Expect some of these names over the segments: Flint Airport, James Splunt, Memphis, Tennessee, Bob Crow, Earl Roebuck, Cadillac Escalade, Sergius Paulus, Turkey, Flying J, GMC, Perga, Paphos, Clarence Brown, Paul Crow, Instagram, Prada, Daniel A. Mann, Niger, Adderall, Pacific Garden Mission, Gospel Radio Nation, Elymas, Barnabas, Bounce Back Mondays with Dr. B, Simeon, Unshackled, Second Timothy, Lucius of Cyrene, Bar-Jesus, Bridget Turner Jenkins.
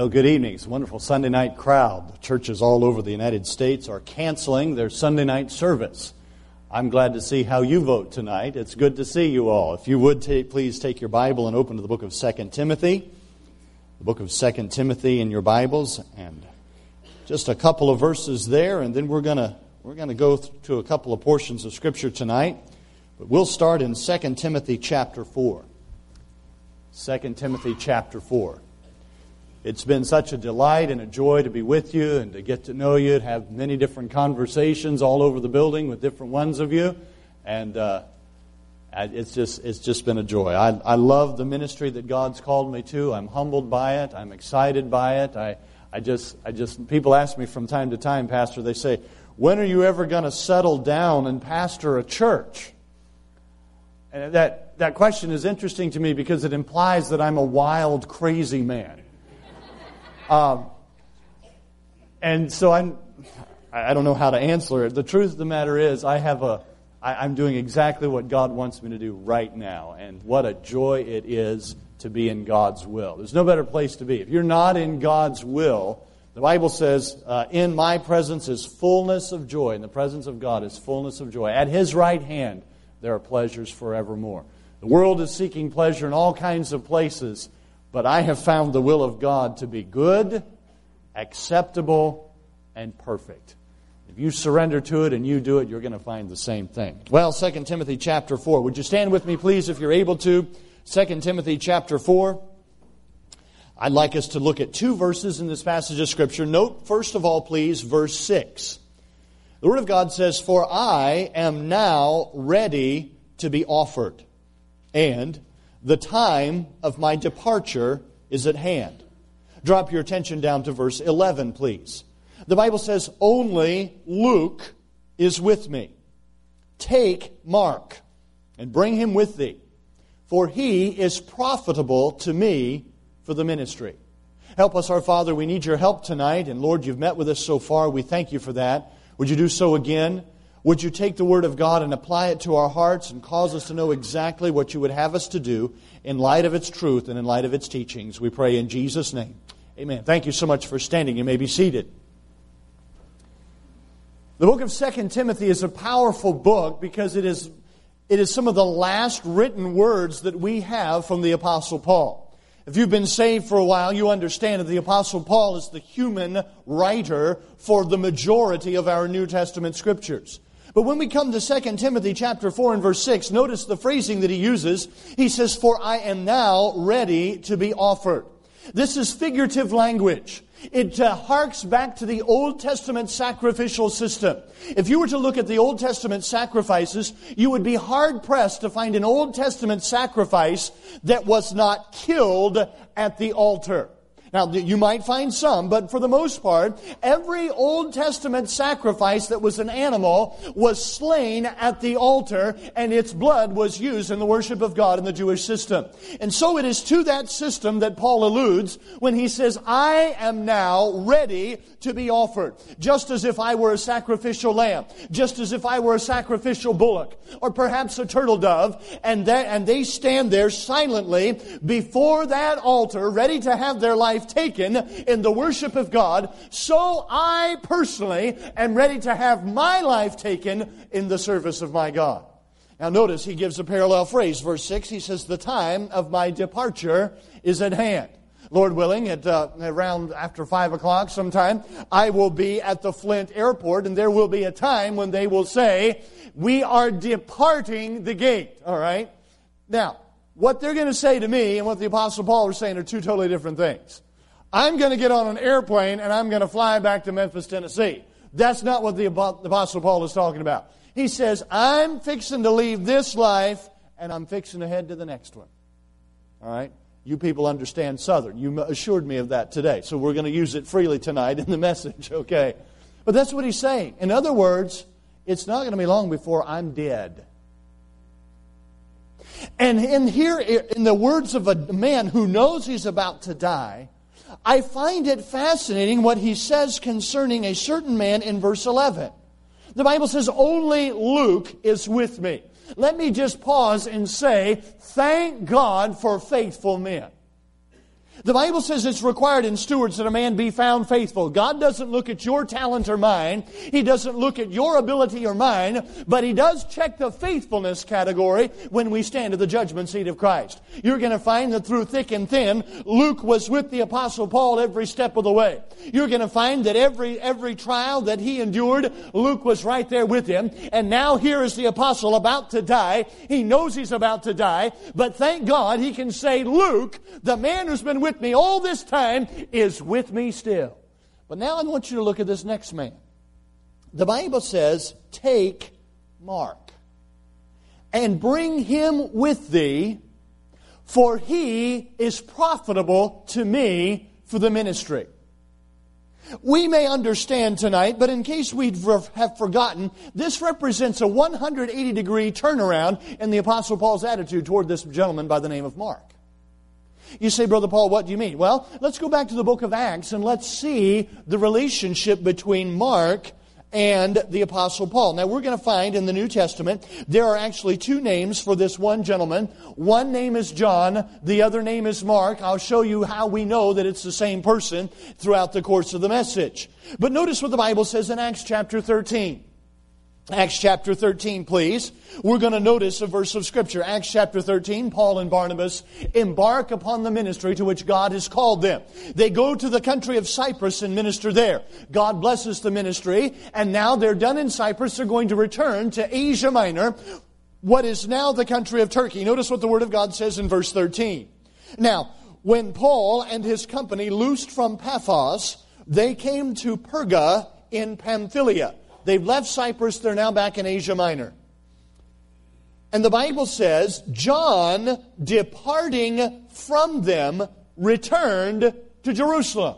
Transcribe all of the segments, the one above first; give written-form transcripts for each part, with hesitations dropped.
Oh, good evening. It's a wonderful Sunday night crowd. The churches all over the United States are canceling their Sunday night service. I'm glad to see how you vote tonight. It's good to see you all. If you would, please take your Bible and open to the book of Second Timothy. The book of Second Timothy in your Bibles, and just a couple of verses there, and then we're going to go to a couple of portions of Scripture tonight. But we'll start in 2 Timothy chapter 4. 2 Timothy chapter 4. It's been such a delight and a joy to be with you and to get to know you, to have many different conversations all over the building with different ones of you. And it's just been a joy. I love the ministry that God's called me to. I'm humbled by it. I'm excited by it. I just people ask me from time to time, Pastor, they say, when are you ever going to settle down and pastor a church? And that question is interesting to me because it implies that I'm a wild, crazy man. And so I don't know how to answer it. The truth of the matter is I'm doing exactly what God wants me to do right now. And what a joy it is to be in God's will. There's no better place to be. If you're not in God's will, the Bible says, in my presence is fullness of joy. In the presence of God is fullness of joy. At His right hand, there are pleasures forevermore. The world is seeking pleasure in all kinds of places, but I have found the will of God to be good, acceptable, and perfect. If you surrender to it and you do it, you're going to find the same thing. Well, 2 Timothy chapter 4. Would you stand with me, please, if you're able to? 2 Timothy chapter 4. I'd like us to look at two verses in this passage of Scripture. Note, first of all, please, verse 6. The Word of God says, "For I am now ready to be offered, and the time of my departure is at hand." Drop your attention down to verse 11, please. The Bible says, "Only Luke is with me. Take Mark and bring him with thee, for he is profitable to me for the ministry." Help us, our Father. We need your help tonight. And Lord, you've met with us so far. We thank you for that. Would you do so again? Would you take the Word of God and apply it to our hearts and cause us to know exactly what you would have us to do in light of its truth and in light of its teachings? We pray in Jesus' name. Amen. Thank you so much for standing. You may be seated. The book of 2 Timothy is a powerful book because it is some of the last written words that we have from the Apostle Paul. If you've been saved for a while, you understand that the Apostle Paul is the human writer for the majority of our New Testament Scriptures. But when we come to 2 Timothy chapter 4 and verse 6, notice the phrasing that he uses. He says, "For I am now ready to be offered." This is figurative language. It harks back to the Old Testament sacrificial system. If you were to look at the Old Testament sacrifices, you would be hard-pressed to find an Old Testament sacrifice that was not killed at the altar. Now, you might find some, but for the most part, every Old Testament sacrifice that was an animal was slain at the altar, and its blood was used in the worship of God in the Jewish system. And so it is to that system that Paul alludes when he says, "I am now ready to be offered," just as if I were a sacrificial lamb, just as if I were a sacrificial bullock, or perhaps a turtle dove, and they stand there silently before that altar, ready to have their life taken in the worship of God. So I personally am ready to have my life taken in the service of my God. Now notice he gives a parallel phrase. Verse 6, he says, "The time of my departure is at hand." Lord willing, at around after 5 o'clock sometime, I will be at the Flint Airport, and there will be a time when they will say, "We are departing the gate." All right? Now, what they're going to say to me and what the Apostle Paul was saying are two totally different things. I'm going to get on an airplane and I'm going to fly back to Memphis, Tennessee. That's not what the Apostle Paul is talking about. He says, I'm fixing to leave this life and I'm fixing to head to the next one. All right? You people understand Southern. You assured me of that today. So we're going to use it freely tonight in the message, okay? But that's what he's saying. In other words, it's not going to be long before I'm dead. And in here, in the words of a man who knows he's about to die, I find it fascinating what he says concerning a certain man in verse 11. The Bible says, "Only Luke is with me." Let me just pause and say, thank God for faithful men. The Bible says it's required in stewards that a man be found faithful. God doesn't look at your talent or mine. He doesn't look at your ability or mine. But He does check the faithfulness category when we stand at the judgment seat of Christ. You're going to find that through thick and thin, Luke was with the Apostle Paul every step of the way. You're going to find that every trial that he endured, Luke was right there with him. And now here is the Apostle about to die. He knows he's about to die. But thank God he can say, Luke, the man who's been with me all this time is with me still. But now I want you to look at this next man. The Bible says, take Mark and bring him with thee, for he is profitable to me for the ministry. We may understand tonight, but in case we have forgotten, this represents a 180-degree turnaround in the Apostle Paul's attitude toward this gentleman by the name of Mark. You say, Brother Paul, what do you mean? Well, let's go back to the book of Acts and let's see the relationship between Mark and the Apostle Paul. Now, we're going to find in the New Testament, there are actually two names for this one gentleman. One name is John, the other name is Mark. I'll show you how we know that it's the same person throughout the course of the message. But notice what the Bible says in Acts chapter 13. Acts chapter 13, please. We're going to notice a verse of Scripture. Acts chapter 13, Paul and Barnabas embark upon the ministry to which God has called them. They go to the country of Cyprus and minister there. God blesses the ministry, and now they're done in Cyprus. They're going to return to Asia Minor, what is now the country of Turkey. Notice what the Word of God says in verse 13. Now, when Paul and his company loosed from Paphos, they came to Perga in Pamphylia. They've left Cyprus. They're now back in Asia Minor. And the Bible says, John, departing from them, returned to Jerusalem.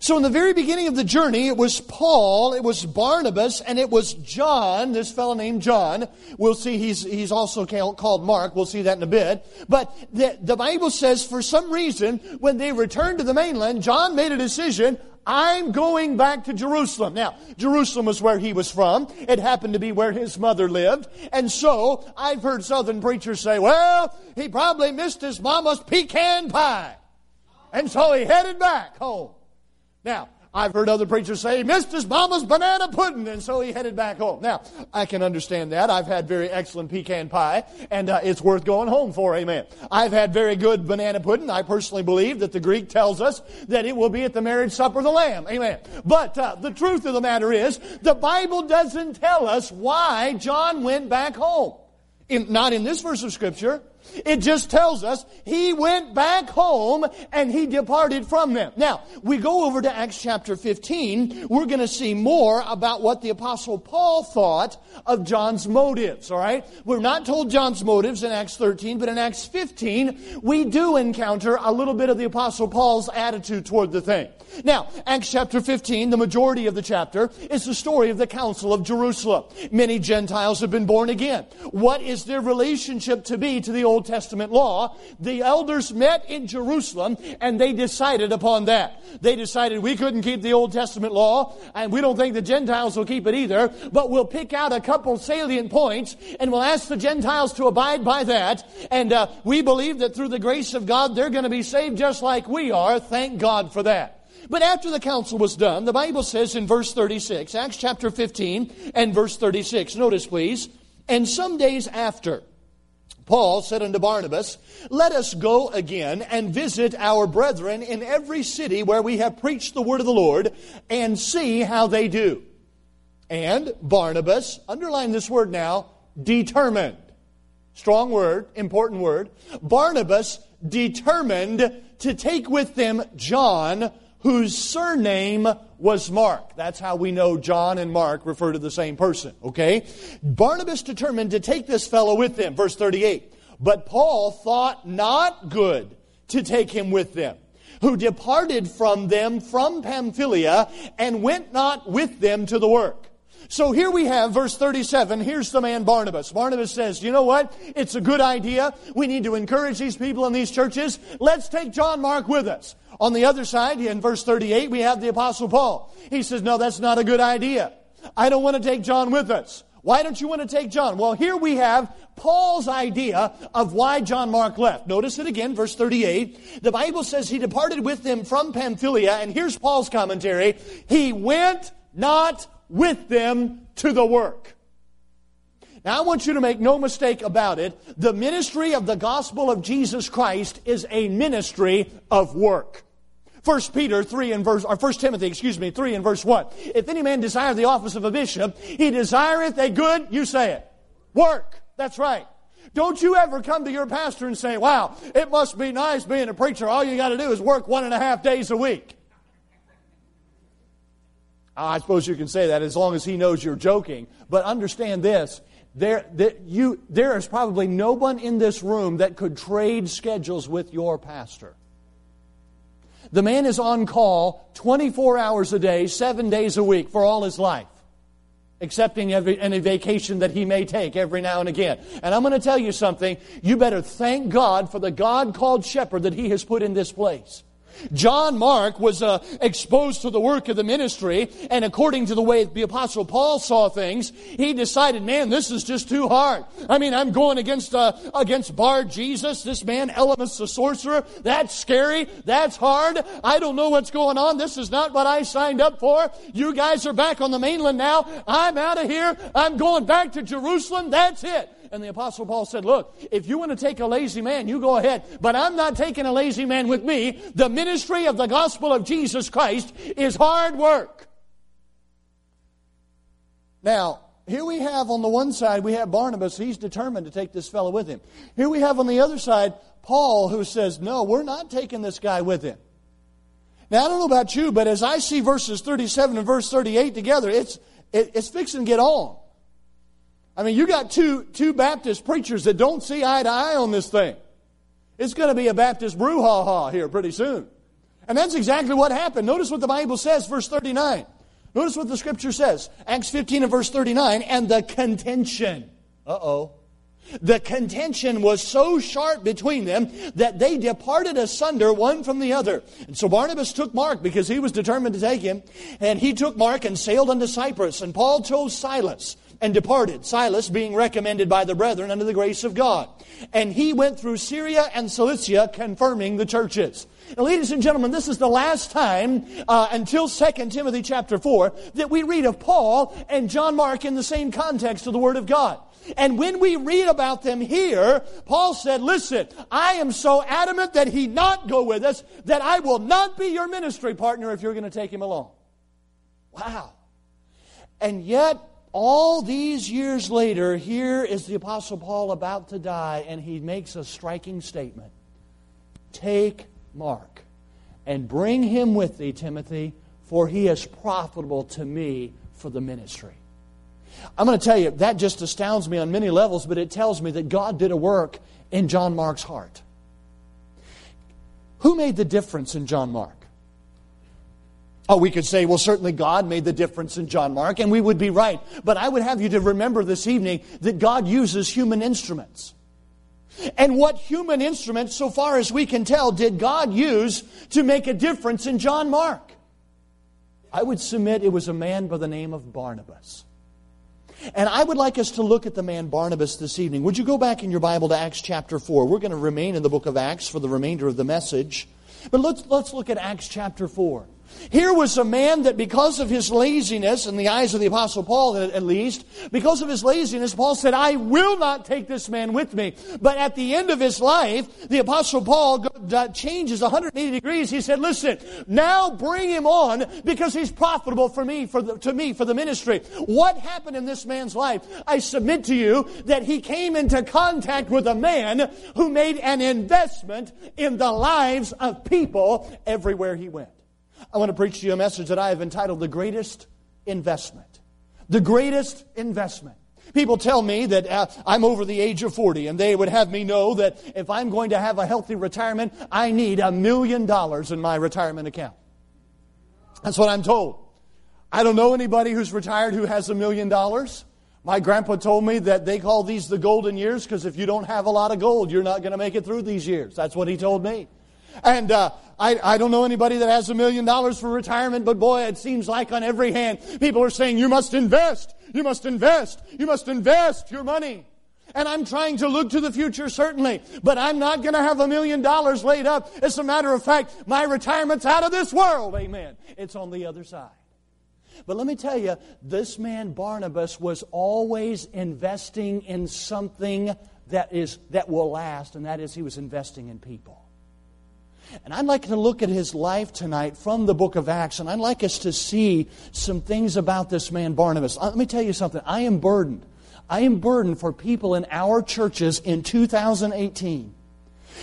So in the very beginning of the journey, it was Paul, it was Barnabas, and it was John, this fellow named John. We'll see he's also called Mark. We'll see that in a bit. But the Bible says for some reason, when they returned to the mainland, John made a decision, I'm going back to Jerusalem. Now, Jerusalem was where he was from. It happened to be where his mother lived. And so, I've heard Southern preachers say, well, he probably missed his mama's pecan pie. And so he headed back home. Now, I've heard other preachers say, he missed his mama's banana pudding, and so he headed back home. Now, I can understand that. I've had very excellent pecan pie, and it's worth going home for, amen. I've had very good banana pudding. I personally believe that the Greek tells us that it will be at the marriage supper of the Lamb, amen. But the truth of the matter is, the Bible doesn't tell us why John went back home. Not in this verse of Scripture. It just tells us he went back home and he departed from them. Now, we go over to Acts chapter 15. We're going to see more about what the Apostle Paul thought of John's motives, all right? We're not told John's motives in Acts 13, but in Acts 15, we do encounter a little bit of the Apostle Paul's attitude toward the thing. Now, Acts chapter 15, the majority of the chapter, is the story of the Council of Jerusalem. Many Gentiles have been born again. What is their relationship to be to the Old Testament law? The elders met in Jerusalem and they decided upon that. They decided we couldn't keep the Old Testament law and we don't think the Gentiles will keep it either, but we'll pick out a couple salient points and we'll ask the Gentiles to abide by that, and we believe that through the grace of God they're going to be saved just like we are. Thank God for that. But after the council was done, the Bible says in verse 36, Acts chapter 15 and verse 36, notice please, and some days after, Paul said unto Barnabas, let us go again and visit our brethren in every city where we have preached the word of the Lord and see how they do. And Barnabas, underline this word now, determined. Strong word, important word. Barnabas determined to take with them John, whose surname was Mark. That's how we know John and Mark refer to the same person, okay? Barnabas determined to take this fellow with them, verse 38. But Paul thought not good to take him with them, who departed from them from Pamphylia and went not with them to the work. So here we have verse 37. Here's the man Barnabas. Barnabas says, you know what? It's a good idea. We need to encourage these people in these churches. Let's take John Mark with us. On the other side, in verse 38, we have the Apostle Paul. He says, no, that's not a good idea. I don't want to take John with us. Why don't you want to take John? Well, here we have Paul's idea of why John Mark left. Notice it again, verse 38. The Bible says he departed with them from Pamphylia, and here's Paul's commentary. He went not with them to the work. Now, I want you to make no mistake about it. The ministry of the gospel of Jesus Christ is a ministry of work. 1 Timothy 3 and verse 1. If any man desire the office of a bishop, he desireth a good, you say it, work. That's right. Don't you ever come to your pastor and say, wow, it must be nice being a preacher. All you got to do is work 1.5 days a week. I suppose you can say that as long as he knows you're joking. But understand this. There is probably no one in this room that could trade schedules with your pastor. The man is on call 24 hours a day, 7 days a week for all his life, excepting any vacation that he may take every now and again. And I'm going to tell you something. You better thank God for the God-called shepherd that he has put in this place. John Mark was exposed to the work of the ministry, and according to the way the Apostle Paul saw things, he decided, man, this is just too hard. I mean, I'm going against Bar-Jesus, this man, Elymas the sorcerer. That's scary. That's hard. I don't know what's going on. This is not what I signed up for. You guys are back on the mainland now. I'm out of here. I'm going back to Jerusalem. That's it. And the Apostle Paul said, look, if you want to take a lazy man, you go ahead. But I'm not taking a lazy man with me. The ministry of the gospel of Jesus Christ is hard work. Now, here we have on the one side, we have Barnabas. He's determined to take this fellow with him. Here we have on the other side, Paul, who says, no, we're not taking this guy with him. Now, I don't know about you, but as I see verses 37 and verse 38 together, it's fixing to get on. I mean, you got two Baptist preachers that don't see eye to eye on this thing. It's going to be a Baptist brouhaha here pretty soon. And that's exactly what happened. Notice what the Bible says, verse 39. Notice what the Scripture says. Acts 15 and verse 39. And the contention. The contention was so sharp between them that they departed asunder one from the other. And so Barnabas took Mark because he was determined to take him. And he took Mark and sailed unto Cyprus. And Paul chose Silas. And departed, Silas being recommended by the brethren under the grace of God. And he went through Syria and Cilicia, confirming the churches. Now, ladies and gentlemen, this is the last time until 2 Timothy chapter 4 that we read of Paul and John Mark in the same context of the Word of God. And when we read about them here, Paul said, listen, I am so adamant that he not go with us that I will not be your ministry partner if you're going to take him along. Wow. And yet, all these years later, here is the Apostle Paul about to die, and he makes a striking statement. Take Mark and bring him with thee, Timothy, for he is profitable to me for the ministry. I'm going to tell you, that just astounds me on many levels, but it tells me that God did a work in John Mark's heart. Who made the difference in John Mark? Oh, we could say, well, certainly God made the difference in John Mark, and we would be right. But I would have you to remember this evening that God uses human instruments. And what human instruments, so far as we can tell, did God use to make a difference in John Mark? I would submit it was a man by the name of Barnabas. And I would like us to look at the man Barnabas this evening. Would you go back in your Bible to Acts chapter 4? We're going to remain in the book of Acts for the remainder of the message. But let's look at Acts chapter 4. Here was a man that because of his laziness, in the eyes of the Apostle Paul at least, because of his laziness, Paul said, I will not take this man with me. But at the end of his life, the Apostle Paul changes 180 degrees. He said, listen, now bring him on because he's profitable to me for the ministry. What happened in this man's life? I submit to you that he came into contact with a man who made an investment in the lives of people everywhere he went. I want to preach to you a message that I have entitled The Greatest Investment. The Greatest Investment. People tell me that I'm over the age of 40, and they would have me know that if I'm going to have a healthy retirement, I need $1 million in my retirement account. That's what I'm told. I don't know anybody who's retired who has $1 million. My grandpa told me that they call these the golden years because if you don't have a lot of gold, you're not going to make it through these years. That's what he told me. And I don't know anybody that has $1 million for retirement, but boy, it seems like on every hand, people are saying, you must invest, you must invest, you must invest your money. And I'm trying to look to the future, certainly, but I'm not going to have $1 million laid up. As a matter of fact, my retirement's out of this world, amen. It's on the other side. But let me tell you, this man Barnabas was always investing in something that will last, and that is he was investing in people. And I'd like to look at his life tonight from the book of Acts, and I'd like us to see some things about this man Barnabas. Let me tell you something. I am burdened for people in our churches in 2018.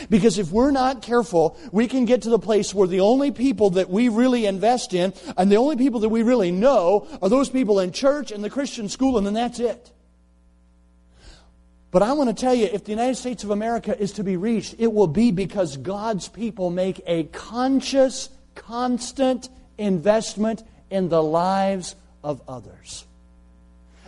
Because if we're not careful, we can get to the place where the only people that we really invest in and the only people that we really know are those people in church and the Christian school, and then that's it. But I want to tell you, if the United States of America is to be reached, it will be because God's people make a conscious, constant investment in the lives of others.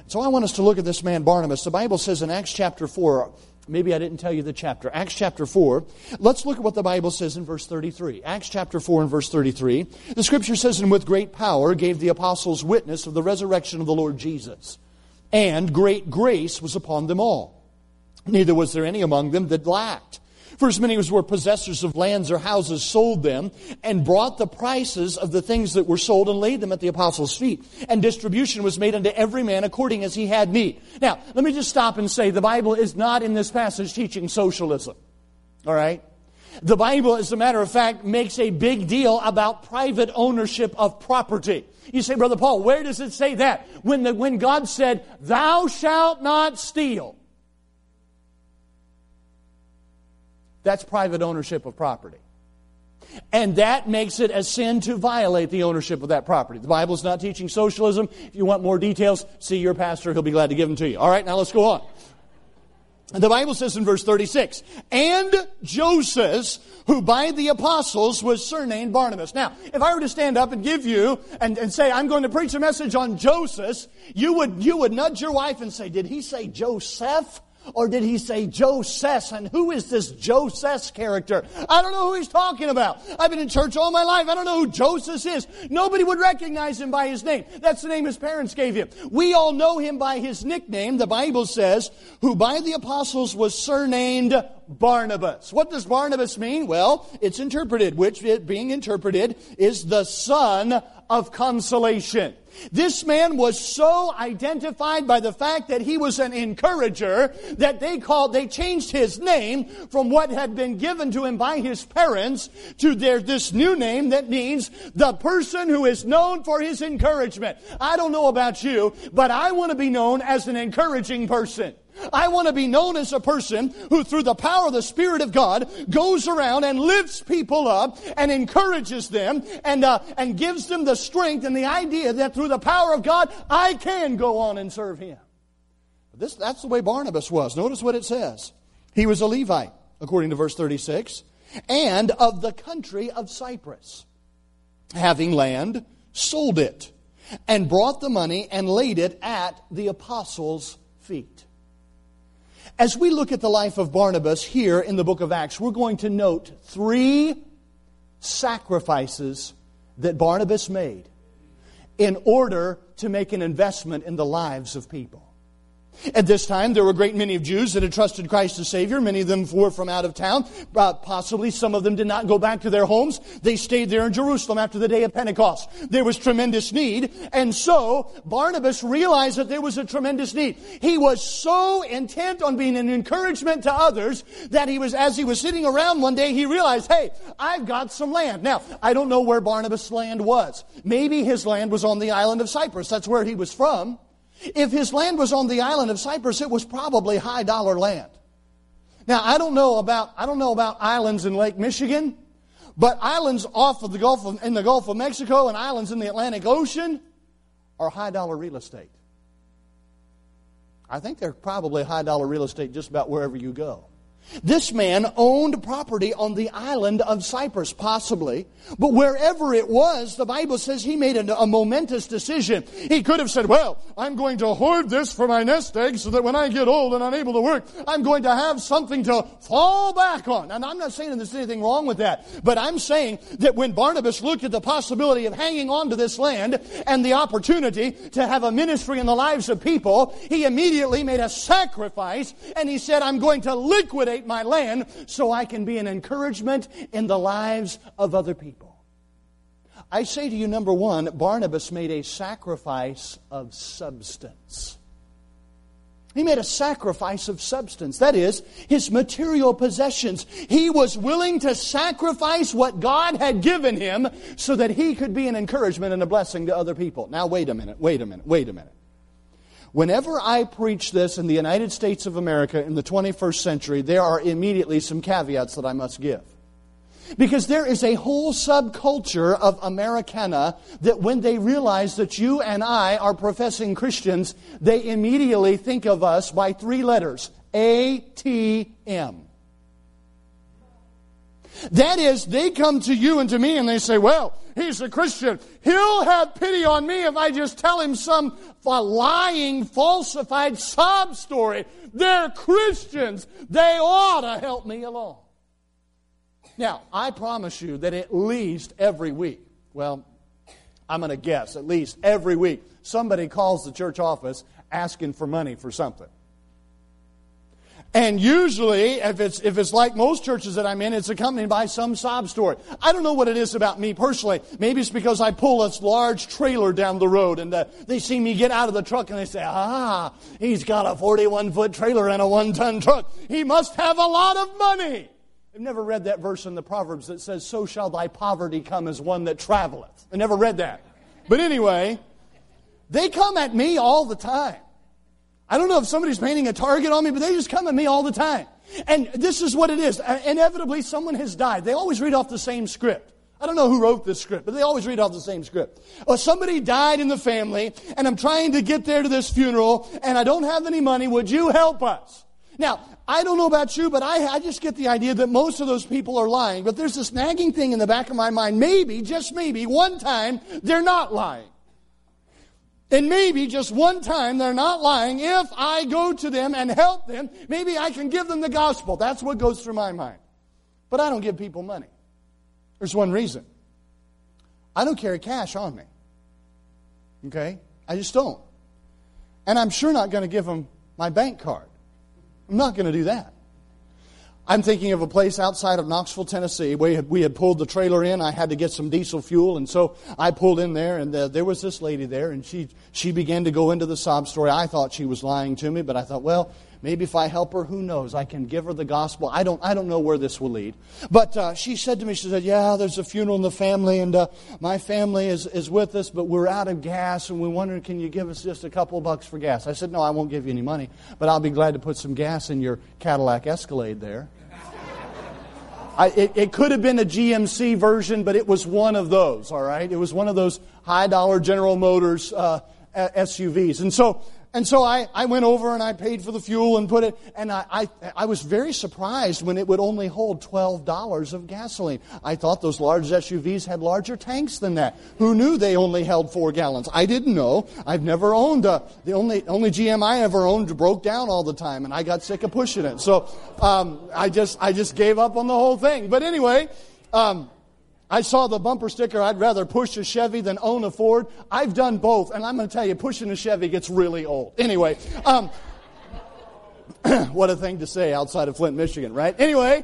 So I want us to look at this man Barnabas. The Bible says in Acts chapter 4... maybe I didn't tell you the chapter. Acts chapter 4. Let's look at what the Bible says in verse 33. Acts chapter 4 and verse 33. The Scripture says, and with great power gave the apostles witness of the resurrection of the Lord Jesus. And great grace was upon them all. Neither was there any among them that lacked. For as many as were possessors of lands or houses sold them, and brought the prices of the things that were sold, and laid them at the apostles' feet. And distribution was made unto every man according as he had need. Now, let me just stop and say, the Bible is not in this passage teaching socialism. All right? The Bible, as a matter of fact, makes a big deal about private ownership of property. You say, Brother Paul, where does it say that? When God said, thou shalt not steal. That's private ownership of property. And that makes it a sin to violate the ownership of that property. The Bible's not teaching socialism. If you want more details, see your pastor. He'll be glad to give them to you. All right, now let's go on. The Bible says in verse 36, and Joseph, who by the apostles was surnamed Barnabas. Now, if I were to stand up and give you and say, I'm going to preach a message on Joseph, you would nudge your wife and say, did he say Joseph? Or did he say Joseph? And who is this Joseph character? I don't know who he's talking about. I've been in church all my life. I don't know who Joseph is. Nobody would recognize him by his name. That's the name his parents gave him. We all know him by his nickname. The Bible says, who by the apostles was surnamed Barnabas. What does Barnabas mean? Well, it's interpreted, which it being interpreted is the son of consolation. This man was so identified by the fact that he was an encourager that they changed his name from what had been given to him by his parents to this new name that means the person who is known for his encouragement. I don't know about you, but I want to be known as an encouraging person. I want to be known as a person who, through the power of the Spirit of God, goes around and lifts people up and encourages them and gives them the strength and the idea that through the power of God, I can go on and serve Him. That's the way Barnabas was. Notice what it says. He was a Levite, according to verse 36, and of the country of Cyprus, having land, sold it, and brought the money and laid it at the apostles' feet. As we look at the life of Barnabas here in the book of Acts, we're going to note three sacrifices that Barnabas made in order to make an investment in the lives of people. At this time, there were a great many of Jews that had trusted Christ as Savior. Many of them were from out of town. Possibly some of them did not go back to their homes. They stayed there in Jerusalem after the day of Pentecost. There was tremendous need. And so, Barnabas realized that there was a tremendous need. He was so intent on being an encouragement to others that as he was sitting around one day, he realized, hey, I've got some land. Now, I don't know where Barnabas' land was. Maybe his land was on the island of Cyprus. That's where he was from. If his land was on the island of Cyprus, it was probably high-dollar land. Now, I don't know about islands in Lake Michigan, but islands off of in the Gulf of Mexico and islands in the Atlantic Ocean are high-dollar real estate. I think they're probably high-dollar real estate just about wherever you go. This man owned property on the island of Cyprus, possibly. But wherever it was, the Bible says he made a momentous decision. He could have said, well, I'm going to hoard this for my nest egg so that when I get old and unable to work, I'm going to have something to fall back on. And I'm not saying there's anything wrong with that. But I'm saying that when Barnabas looked at the possibility of hanging on to this land and the opportunity to have a ministry in the lives of people, he immediately made a sacrifice and he said, I'm going to liquidate my land so I can be an encouragement in the lives of other people. I say to you, number one, Barnabas made a sacrifice of substance. He made a sacrifice of substance. That is, his material possessions. He was willing to sacrifice what God had given him so that he could be an encouragement and a blessing to other people. Now, wait a minute. Whenever I preach this in the United States of America in the 21st century, there are immediately some caveats that I must give. Because there is a whole subculture of Americana that when they realize that you and I are professing Christians, they immediately think of us by three letters, ATM. That is, they come to you and to me and they say, well, he's a Christian. He'll have pity on me if I just tell him some lying, falsified sob story. They're Christians. They ought to help me along. Now, I promise you that at least every week, well, I'm going to guess, at least every week, somebody calls the church office asking for money for something. And usually, if it's like most churches that I'm in, it's accompanied by some sob story. I don't know what it is about me personally. Maybe it's because I pull this large trailer down the road and they see me get out of the truck and they say, he's got a 41-foot trailer and a 1-ton truck. He must have a lot of money. I've never read that verse in the Proverbs that says, so shall thy poverty come as one that traveleth. I never read that. But anyway, they come at me all the time. I don't know if somebody's painting a target on me, but they just come at me all the time. And this is what it is. Inevitably, someone has died. They always read off the same script. I don't know who wrote this script, but they always read off the same script. Well, somebody died in the family, and I'm trying to get there to this funeral, and I don't have any money. Would you help us? Now, I don't know about you, but I just get the idea that most of those people are lying. But there's this nagging thing in the back of my mind. Maybe, just maybe, one time, they're not lying. And maybe just one time they're not lying. If I go to them and help them, maybe I can give them the gospel. That's what goes through my mind. But I don't give people money. There's one reason. I don't carry cash on me. Okay? I just don't. And I'm sure not going to give them my bank card. I'm not going to do that. I'm thinking of a place outside of Knoxville, Tennessee, where we had pulled the trailer in. I had to get some diesel fuel, and so I pulled in there, and there was this lady there, and she began to go into the sob story. I thought she was lying to me, but I thought, well, maybe if I help her, who knows? I can give her the gospel. I don't know where this will lead. But she said to me, yeah, there's a funeral in the family, and my family is with us, but we're out of gas, and we wondered, can you give us just a couple bucks for gas? I said, no, I won't give you any money, but I'll be glad to put some gas in your Cadillac Escalade there. It could have been a GMC version, but it was one of those, all right? It was one of those high-dollar General Motors SUVs. And so I went over and I paid for the fuel and put it, and I was very surprised when it would only hold $12 of gasoline. I thought those large SUVs had larger tanks than that. Who knew they only held 4 gallons? I didn't know. I've never owned the only GM I ever owned broke down all the time, and I got sick of pushing it. So I just gave up on the whole thing. But anyway, I saw the bumper sticker, I'd rather push a Chevy than own a Ford. I've done both, and I'm going to tell you, pushing a Chevy gets really old. Anyway, what a thing to say outside of Flint, Michigan, right? Anyway,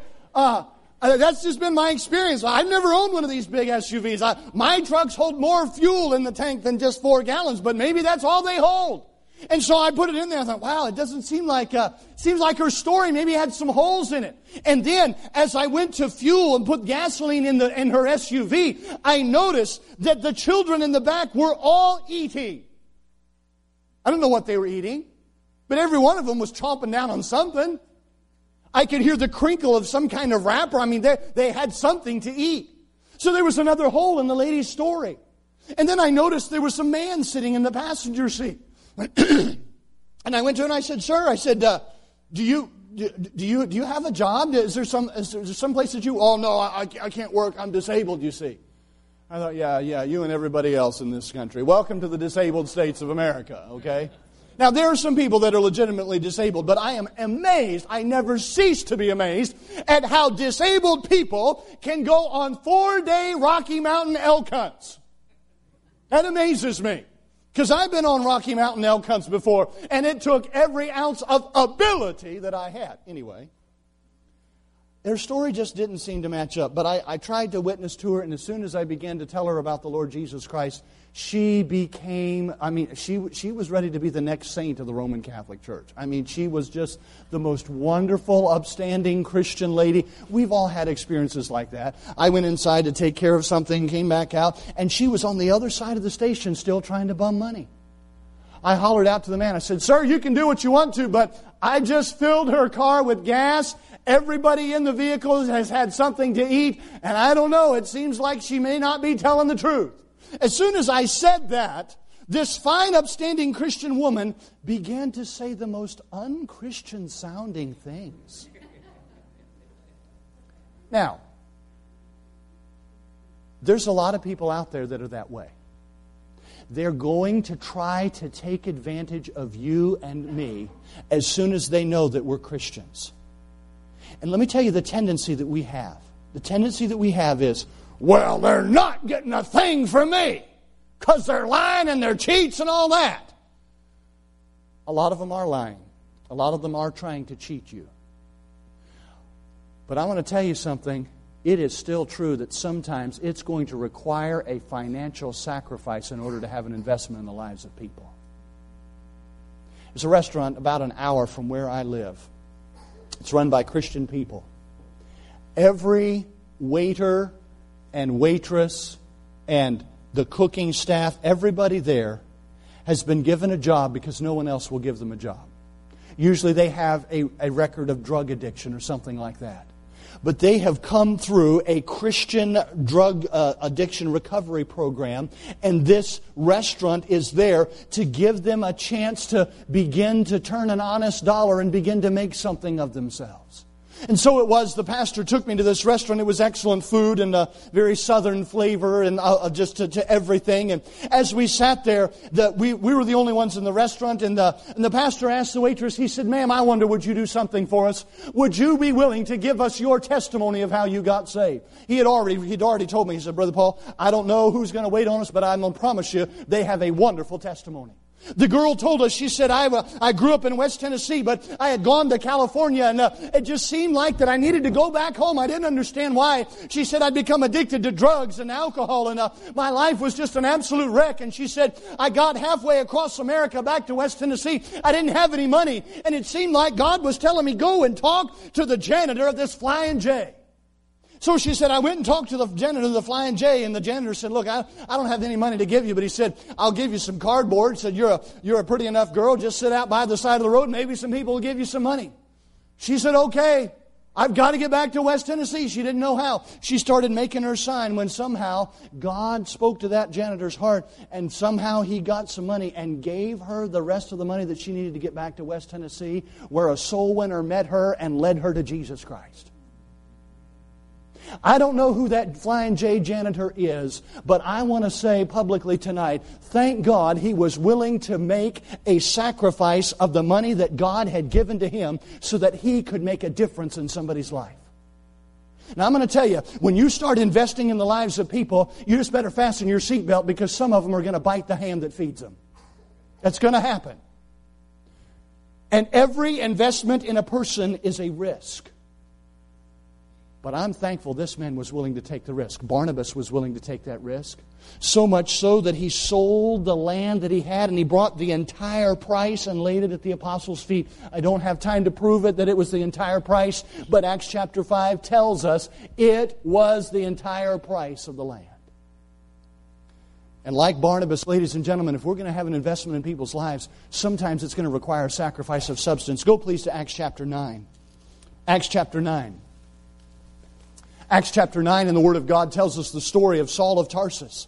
that's just been my experience. I've never owned one of these big SUVs. My trucks hold more fuel in the tank than just 4 gallons, but maybe that's all they hold. And so I put it in there. I thought, wow, it doesn't seem like, seems like her story maybe had some holes in it. And then as I went to fuel and put gasoline in her SUV, I noticed that the children in the back were all eating. I don't know what they were eating, but every one of them was chomping down on something. I could hear the crinkle of some kind of wrapper. I mean, they had something to eat. So there was another hole in the lady's story. And then I noticed there was a man sitting in the passenger seat. And I went to him and I said, sir, I said, do you Do you have a job? Is there some place that you? Oh no, I can't work. I'm disabled. You see. I thought, yeah, you and everybody else in this country. Welcome to the disabled states of America. Okay. Now, there are some people that are legitimately disabled, but I am amazed, I never cease to be amazed, at how disabled people can go on 4-day Rocky Mountain elk hunts. That amazes me, because I've been on Rocky Mountain elk hunts before, and it took every ounce of ability that I had. Anyway, their story just didn't seem to match up, but I tried to witness to her, and as soon as I began to tell her about the Lord Jesus Christ, she became, she was ready to be the next saint of the Roman Catholic Church. I mean, she was just the most wonderful, upstanding Christian lady. We've all had experiences like that. I went inside to take care of something, came back out, and she was on the other side of the station still trying to bum money. I hollered out to the man. I said, "Sir, you can do what you want to, but I just filled her car with gas. Everybody in the vehicle has had something to eat, and I don't know, it seems like she may not be telling the truth." As soon as I said that, this fine, upstanding Christian woman began to say the most un-Christian sounding things. Now, there's a lot of people out there that are that way. They're going to try to take advantage of you and me as soon as they know that we're Christians. And let me tell you the tendency that we have. The tendency that we have is, well, they're not getting a thing from me because they're lying and they're cheats and all that. A lot of them are lying. A lot of them are trying to cheat you. But I want to tell you something. It is still true that sometimes it's going to require a financial sacrifice in order to have an investment in the lives of people. There's a restaurant about an hour from where I live. It's run by Christian people. Every waiter and waitress and the cooking staff, everybody there has been given a job because no one else will give them a job. Usually they have a record of drug addiction or something like that. But they have come through a Christian drug addiction recovery program, and this restaurant is there to give them a chance to begin to turn an honest dollar and begin to make something of themselves. And so it was, the pastor took me to this restaurant. It was excellent food and a very southern flavor and just to everything. And as we sat there, we were the only ones in the restaurant. And the pastor asked the waitress, he said, "Ma'am, I wonder, would you do something for us? Would you be willing to give us your testimony of how you got saved?" He'd already told me, he said, "Brother Paul, I don't know who's going to wait on us, but I'm going to promise you they have a wonderful testimony." The girl told us, she said, I grew up in West Tennessee, but I had gone to California, and it just seemed like that I needed to go back home. I didn't understand why. She said, I'd become addicted to drugs and alcohol, and my life was just an absolute wreck. And she said, I got halfway across America back to West Tennessee. I didn't have any money, and it seemed like God was telling me, go and talk to the janitor of this Flying J. So she said, I went and talked to the janitor of the Flying J, and the janitor said, "Look, I don't have any money to give you," but he said, "I'll give you some cardboard." He said, You're a pretty enough girl. Just sit out by the side of the road, and maybe some people will give you some money." She said, "Okay, I've got to get back to West Tennessee." She didn't know how. She started making her sign when somehow God spoke to that janitor's heart, and somehow he got some money and gave her the rest of the money that she needed to get back to West Tennessee, where a soul winner met her and led her to Jesus Christ. I don't know who that Flying J janitor is, but I want to say publicly tonight, thank God he was willing to make a sacrifice of the money that God had given to him so that he could make a difference in somebody's life. Now, I'm going to tell you, when you start investing in the lives of people, you just better fasten your seatbelt, because some of them are going to bite the hand that feeds them. That's going to happen. And every investment in a person is a risk. But I'm thankful this man was willing to take the risk. Barnabas was willing to take that risk. So much so that he sold the land that he had, and he brought the entire price and laid it at the apostles' feet. I don't have time to prove it that it was the entire price, but Acts chapter 5 tells us it was the entire price of the land. And like Barnabas, ladies and gentlemen, if we're going to have an investment in people's lives, sometimes it's going to require a sacrifice of substance. Go please to Acts chapter 9. Acts chapter 9. Acts chapter 9 in the Word of God tells us the story of Saul of Tarsus.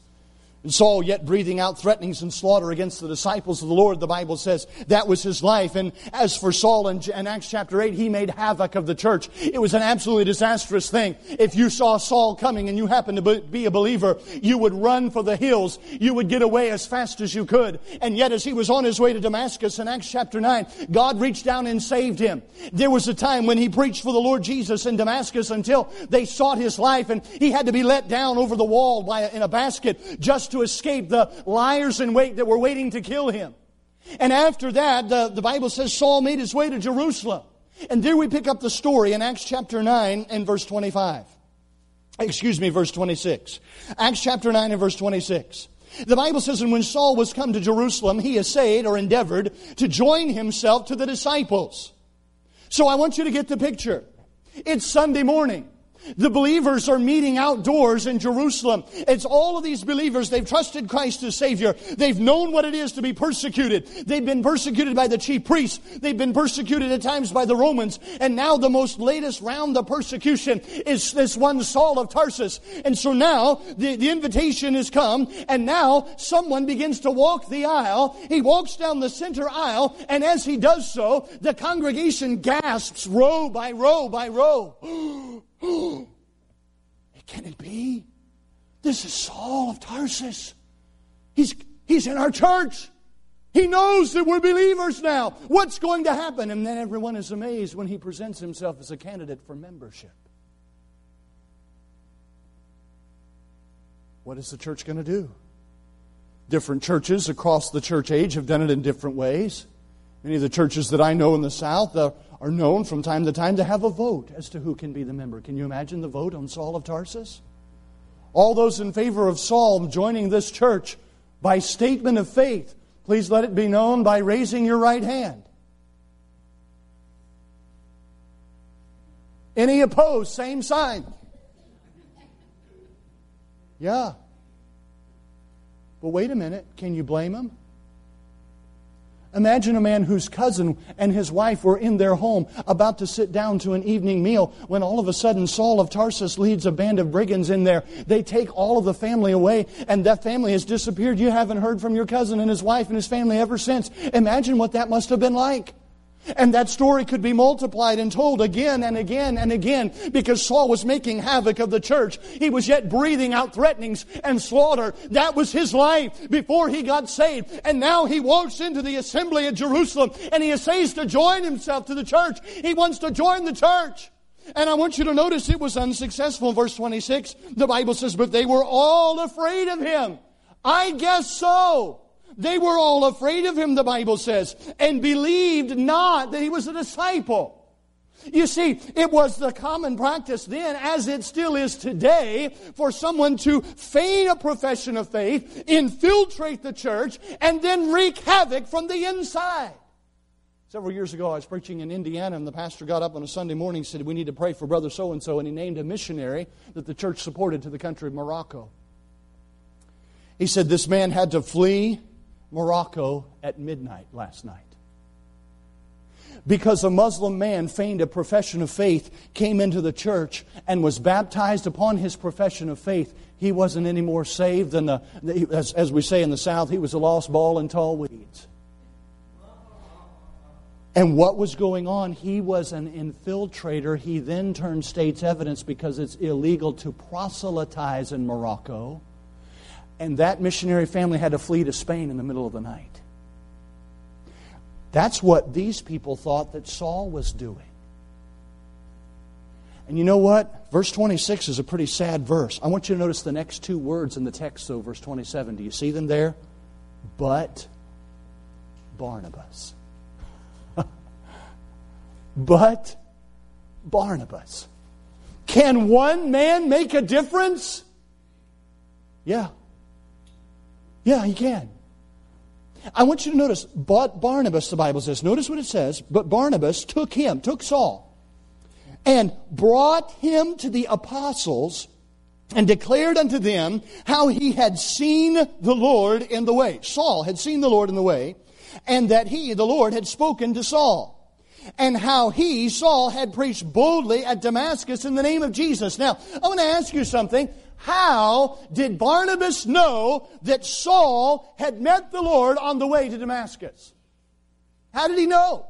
And Saul, yet breathing out threatenings and slaughter against the disciples of the Lord, the Bible says that was his life. And as for Saul in Acts chapter 8, he made havoc of the church. It was an absolutely disastrous thing. If you saw Saul coming and you happened to be a believer, you would run for the hills. You would get away as fast as you could. And yet as he was on his way to Damascus in Acts chapter 9, God reached down and saved him. There was a time when he preached for the Lord Jesus in Damascus until they sought his life, and he had to be let down over the wall in a basket just to escape the liars in wait that were waiting to kill him. And after that, the Bible says Saul made his way to Jerusalem. And there we pick up the story in Acts chapter 9 and verse 25. Excuse me, verse 26. Acts chapter 9 and verse 26. The Bible says, "And when Saul was come to Jerusalem, he essayed," or endeavored, "to join himself to the disciples." So I want you to get the picture. It's Sunday morning. The believers are meeting outdoors in Jerusalem. It's all of these believers. They've trusted Christ as Savior. They've known what it is to be persecuted. They've been persecuted by the chief priests. They've been persecuted at times by the Romans. And now the most latest round of persecution is this one Saul of Tarsus. And so now the invitation has come. And now someone begins to walk the aisle. He walks down the center aisle. And as he does so, the congregation gasps row by row by row. Can it be? This is Saul of Tarsus. He's in our church. He knows that we're believers now. What's going to happen? And then everyone is amazed when he presents himself as a candidate for membership. What is the church going to do? Different churches across the church age have done it in different ways. Many of the churches that I know in the South are known from time to time to have a vote as to who can be the member. Can you imagine the vote on Saul of Tarsus? All those in favor of Saul joining this church by statement of faith, please let it be known by raising your right hand. Any opposed, same sign. Yeah. But wait a minute, can you blame him? Imagine a man whose cousin and his wife were in their home about to sit down to an evening meal when all of a sudden Saul of Tarsus leads a band of brigands in there. They take all of the family away, and that family has disappeared. You haven't heard from your cousin and his wife and his family ever since. Imagine what that must have been like. And that story could be multiplied and told again and again and again, because Saul was making havoc of the church. He was yet breathing out threatenings and slaughter. That was his life before he got saved. And now he walks into the assembly at Jerusalem and he essays to join himself to the church. He wants to join the church. And I want you to notice it was unsuccessful. In verse 26, the Bible says, "But they were all afraid of him." I guess so. They were all afraid of him, the Bible says, and believed not that he was a disciple. You see, it was the common practice then, as it still is today, for someone to feign a profession of faith, infiltrate the church, and then wreak havoc from the inside. Several years ago, I was preaching in Indiana, and the pastor got up on a Sunday morning and said, "We need to pray for brother so-and-so," and he named a missionary that the church supported to the country of Morocco. He said, "This man had to flee Morocco at midnight last night because a Muslim man feigned a profession of faith, came into the church, and was baptized upon his profession of faith. He wasn't any more saved than as we say in the South, he was a lost ball in tall weeds." And what was going on? He was an infiltrator. He then turned state's evidence because it's illegal to proselytize in Morocco. And that missionary family had to flee to Spain in the middle of the night. That's what these people thought that Saul was doing. And you know what? Verse 26 is a pretty sad verse. I want you to notice the next two words in the text, though, verse 27. Do you see them there? But Barnabas. But Barnabas. Can one man make a difference? Yeah. Yeah, he can. I want you to notice, but Barnabas, the Bible says. Notice what it says. But Barnabas took Saul, and brought him to the apostles, and declared unto them how he had seen the Lord in the way. Saul had seen the Lord in the way, and that he, the Lord, had spoken to Saul. And how he, Saul, had preached boldly at Damascus in the name of Jesus. Now, I want to ask you something. How did Barnabas know that Saul had met the Lord on the way to Damascus? How did he know?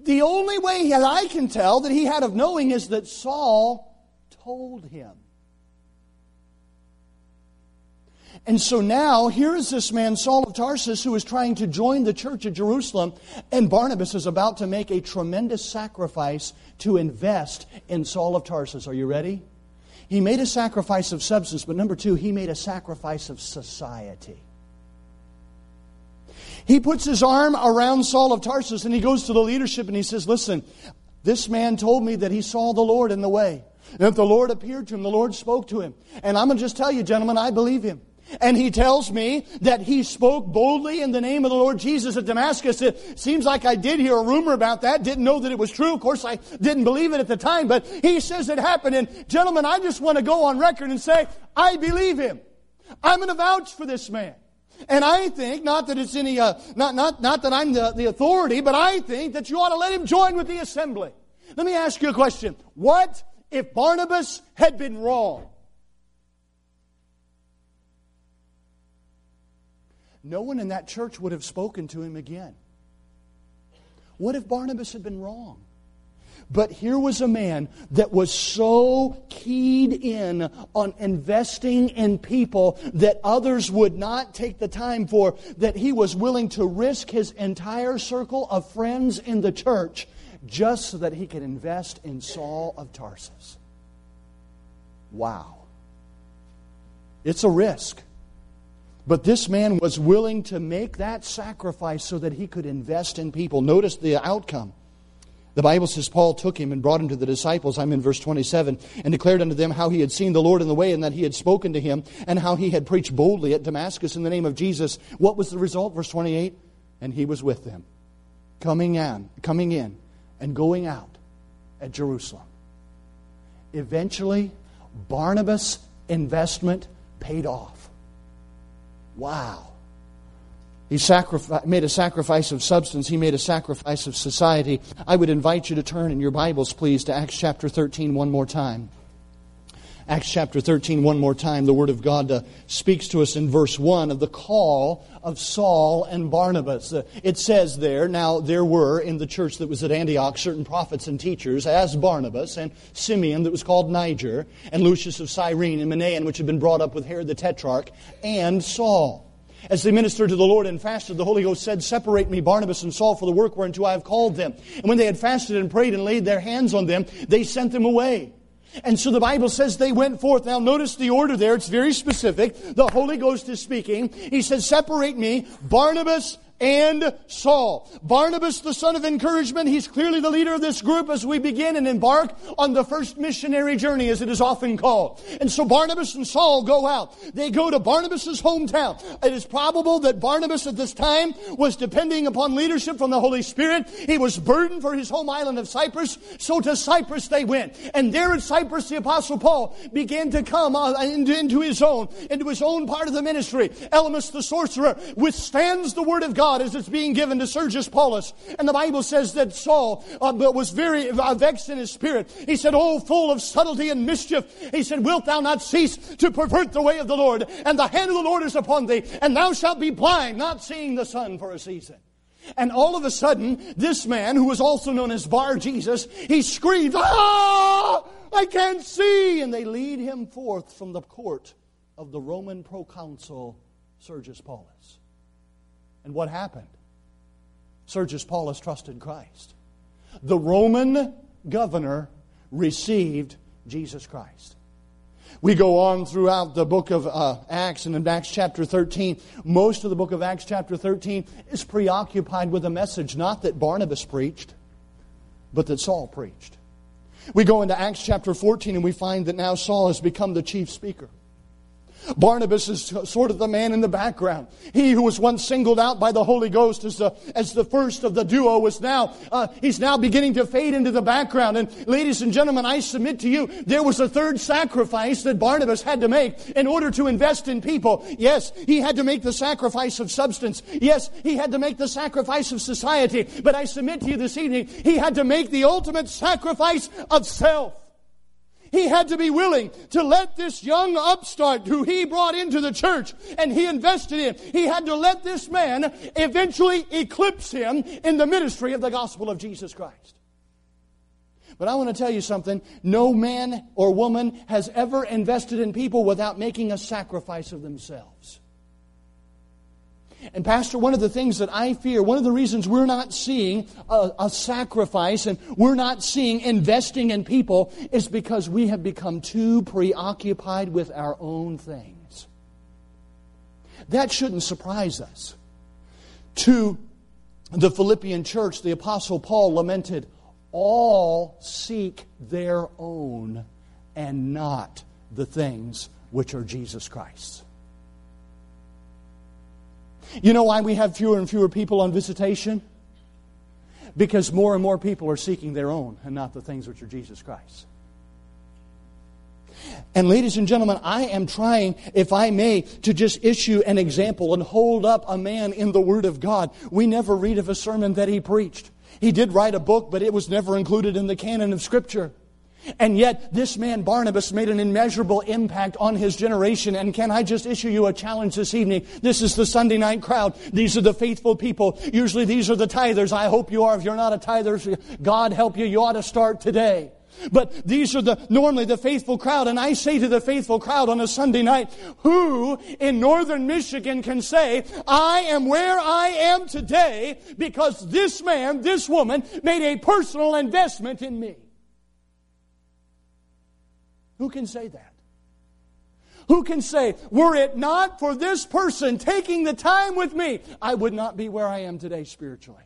The only way that I can tell that he had of knowing is that Saul told him. And so now, here is this man, Saul of Tarsus, who is trying to join the church at Jerusalem, and Barnabas is about to make a tremendous sacrifice to invest in Saul of Tarsus. Are you ready? He made a sacrifice of substance, but number two, he made a sacrifice of society. He puts his arm around Saul of Tarsus, and he goes to the leadership and he says, listen, this man told me that he saw the Lord in the way. And if the Lord appeared to him, the Lord spoke to him. And I'm going to just tell you, gentlemen, I believe him. And he tells me that he spoke boldly in the name of the Lord Jesus at Damascus. It seems like I did hear a rumor about that. Didn't know that it was true. Of course, I didn't believe it at the time. But he says it happened. And gentlemen, I just want to go on record and say, I believe him. I'm going to vouch for this man. And I think, not that it's any, not that I'm the authority, but I think that you ought to let him join with the assembly. Let me ask you a question. What if Barnabas had been wrong? No one in that church would have spoken to him again. What if Barnabas had been wrong? But here was a man that was so keyed in on investing in people that others would not take the time for, that he was willing to risk his entire circle of friends in the church just so that he could invest in Saul of Tarsus. Wow. It's a risk. But this man was willing to make that sacrifice so that he could invest in people. Notice the outcome. The Bible says Paul took him and brought him to the disciples. I'm in verse 27. And declared unto them how he had seen the Lord in the way, and that he had spoken to him, and how he had preached boldly at Damascus in the name of Jesus. What was the result? Verse 28. And he was with them, coming in, and going out at Jerusalem. Eventually, Barnabas' investment paid off. Wow. He made a sacrifice of substance. He made a sacrifice of society. I would invite you to turn in your Bibles, please, to Acts chapter 13 one more time. Acts chapter 13 one more time. The Word of God speaks to us in verse 1 of the call of Saul and Barnabas. It says there, now there were in the church that was at Antioch certain prophets and teachers, as Barnabas and Simeon that was called Niger, and Lucius of Cyrene and Menaean, which had been brought up with Herod the Tetrarch, and Saul. As they ministered to the Lord and fasted, the Holy Ghost said, Separate me, Barnabas and Saul, for the work whereunto I have called them. And when they had fasted and prayed and laid their hands on them, they sent them away. And so the Bible says they went forth. Now notice the order there. It's very specific. The Holy Ghost is speaking. He says, Separate me, Barnabas and Saul. Barnabas, the son of encouragement, he's clearly the leader of this group as we begin and embark on the first missionary journey, as it is often called. And so Barnabas and Saul go out. They go to Barnabas' hometown. It is probable that Barnabas at this time was depending upon leadership from the Holy Spirit. He was burdened for his home island of Cyprus. So to Cyprus they went. And there at Cyprus, the Apostle Paul began to come into his own part of the ministry. Elymas the sorcerer withstands the word of God as it's being given to Sergius Paulus. And the Bible says that Saul was very vexed in his spirit. He said, Oh, full of subtlety and mischief. He said, Wilt thou not cease to pervert the way of the Lord? And the hand of the Lord is upon thee. And thou shalt be blind, not seeing the sun for a season. And all of a sudden, this man, who was also known as Bar-Jesus, he screams, Ah! I can't see! And they lead him forth from the court of the Roman proconsul, Sergius Paulus. And what happened? Sergius Paulus trusted Christ. The Roman governor received Jesus Christ. We go on throughout the book of Acts, and in Acts chapter 13, most of the book of Acts chapter 13 is preoccupied with a message, not that Barnabas preached, but that Saul preached. We go into Acts chapter 14 and we find that now Saul has become the chief speaker. Barnabas is sort of the man in the background. He who was once singled out by the Holy Ghost as the first of the duo was now, he's now beginning to fade into the background. And ladies and gentlemen, I submit to you, there was a third sacrifice that Barnabas had to make in order to invest in people. Yes, he had to make the sacrifice of substance. Yes, he had to make the sacrifice of society. But I submit to you this evening, he had to make the ultimate sacrifice of self. He had to be willing to let this young upstart who he brought into the church and he invested in. He had to let this man eventually eclipse him in the ministry of the gospel of Jesus Christ. But I want to tell you something. No man or woman has ever invested in people without making a sacrifice of themselves. And Pastor, one of the things that I fear, one of the reasons we're not seeing a sacrifice and we're not seeing investing in people is because we have become too preoccupied with our own things. That shouldn't surprise us. To the Philippian church, the Apostle Paul lamented, all seek their own and not the things which are Jesus Christ's. You know why we have fewer and fewer people on visitation? Because more and more people are seeking their own and not the things which are Jesus Christ's. And ladies and gentlemen, I am trying, if I may, to just issue an example and hold up a man in the Word of God. We never read of a sermon that he preached. He did write a book, but it was never included in the canon of Scripture. And yet, this man Barnabas made an immeasurable impact on his generation. And can I just issue you a challenge this evening? This is the Sunday night crowd. These are the faithful people. Usually these are the tithers. I hope you are. If you're not a tither, God help you. You ought to start today. But these are normally the faithful crowd. And I say to the faithful crowd on a Sunday night, who in northern Michigan can say, I am where I am today because this man, this woman, made a personal investment in me? Who can say that? Who can say, were it not for this person taking the time with me, I would not be where I am today spiritually?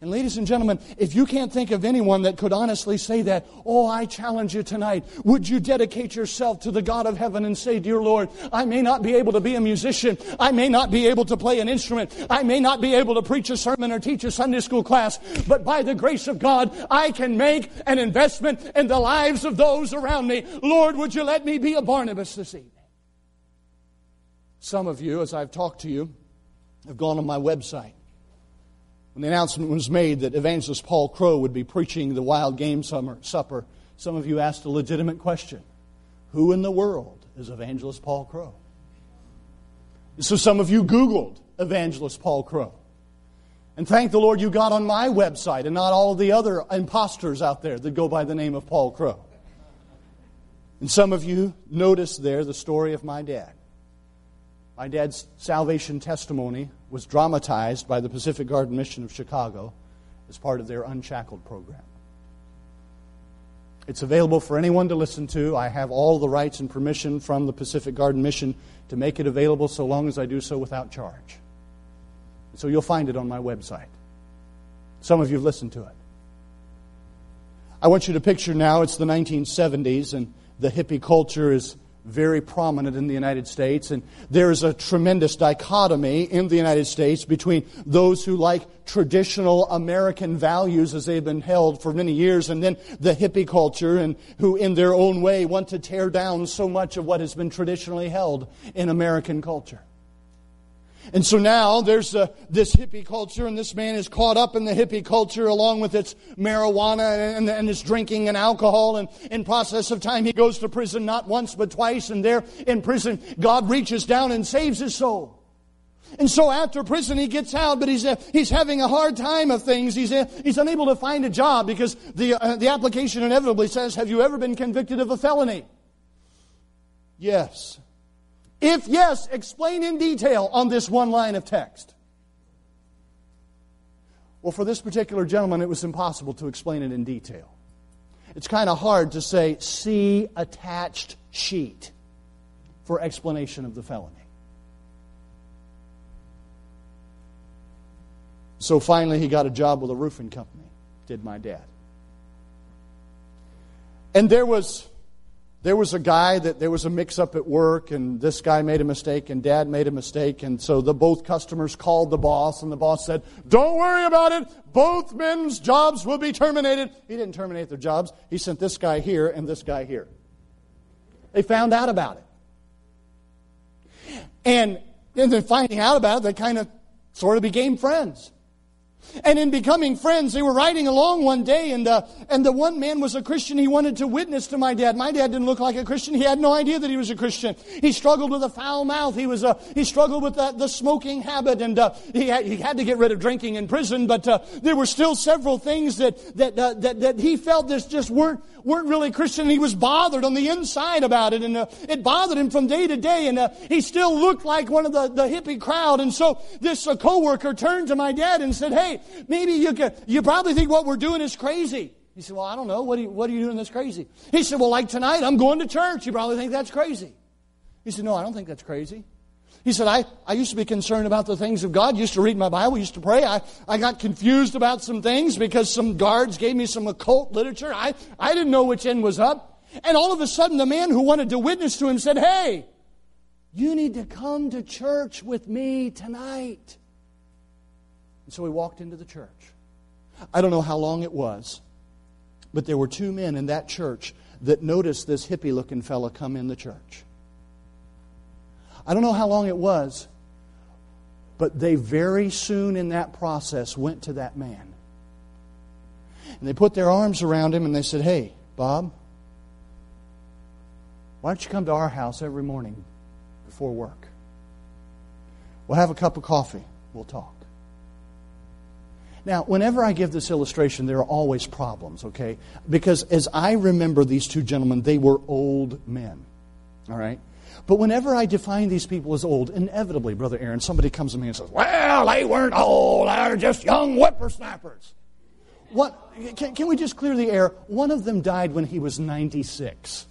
And ladies and gentlemen, if you can't think of anyone that could honestly say that, oh, I challenge you tonight. Would you dedicate yourself to the God of heaven and say, dear Lord, I may not be able to be a musician. I may not be able to play an instrument. I may not be able to preach a sermon or teach a Sunday school class. But by the grace of God, I can make an investment in the lives of those around me. Lord, would you let me be a Barnabas this evening? Some of you, as I've talked to you, have gone on my website. When the announcement was made that evangelist Paul Crow would be preaching the Wild Game Supper, some of you asked a legitimate question. Who in the world is evangelist Paul Crow? So some of you Googled evangelist Paul Crow. And thank the Lord you got on my website and not all of the other imposters out there that go by the name of Paul Crow. And some of you noticed there the story of my dad. My dad's salvation testimony was dramatized by the Pacific Garden Mission of Chicago as part of their Unshackled program. It's available for anyone to listen to. I have all the rights and permission from the Pacific Garden Mission to make it available so long as I do so without charge. So you'll find it on my website. Some of you have listened to it. I want you to picture now it's the 1970s and the hippie culture is very prominent in the United States, and there is a tremendous dichotomy in the United States between those who like traditional American values as they've been held for many years, and then the hippie culture, and who in their own way want to tear down so much of what has been traditionally held in American culture. And so now there's this hippie culture, and this man is caught up in the hippie culture along with its marijuana and its drinking and alcohol. And in process of time, he goes to prison not once but twice. And there in prison, God reaches down and saves his soul. And so after prison, he gets out, but he's having a hard time of things. He's unable to find a job because the application inevitably says, have you ever been convicted of a felony? Yes. If yes, explain in detail on this one line of text. Well, for this particular gentleman, it was impossible to explain it in detail. It's kind of hard to say, see attached sheet for explanation of the felony. So finally, he got a job with a roofing company, did my dad. And there was a guy that there was a mix-up at work, and this guy made a mistake, and Dad made a mistake, and so both customers called the boss, and the boss said, don't worry about it, both men's jobs will be terminated. He didn't terminate their jobs. He sent this guy here and this guy here. They found out about it. And then finding out about it, they kind of sort of became friends. And in becoming friends, they were riding along one day, and the one man was a Christian. He wanted to witness to my dad. My dad didn't look like a Christian. He had no idea that he was a Christian. He struggled with a foul mouth. He struggled with the smoking habit, and he had to get rid of drinking in prison. But there were still several things that he felt that just weren't really Christian. And he was bothered on the inside about it, and it bothered him from day to day. And he still looked like one of the hippie crowd. And so this coworker turned to my dad and said, "Hey, maybe you probably think what we're doing is crazy." He said, "Well, I don't know. What are you doing that's crazy?" He said, "Well, like tonight, I'm going to church. You probably think that's crazy." He said, "No, I don't think that's crazy." He said, I used to be concerned about the things of God. I used to read my Bible. I used to pray. I got confused about some things because some guards gave me some occult literature. I didn't know which end was up." And all of a sudden, the man who wanted to witness to him said, "Hey, you need to come to church with me tonight." And so he walked into the church. I don't know how long it was, but there were two men in that church that noticed this hippie-looking fella come in the church. I don't know how long it was, but they very soon in that process went to that man. And they put their arms around him and they said, "Hey, Bob, why don't you come to our house every morning before work? We'll have a cup of coffee. We'll talk." Now, whenever I give this illustration, there are always problems, okay? Because as I remember these two gentlemen, they were old men, all right? But whenever I define these people as old, inevitably, Brother Aaron, somebody comes to me and says, "Well, they weren't old. They were just young whippersnappers." What? Can we just clear the air? One of them died when he was 96,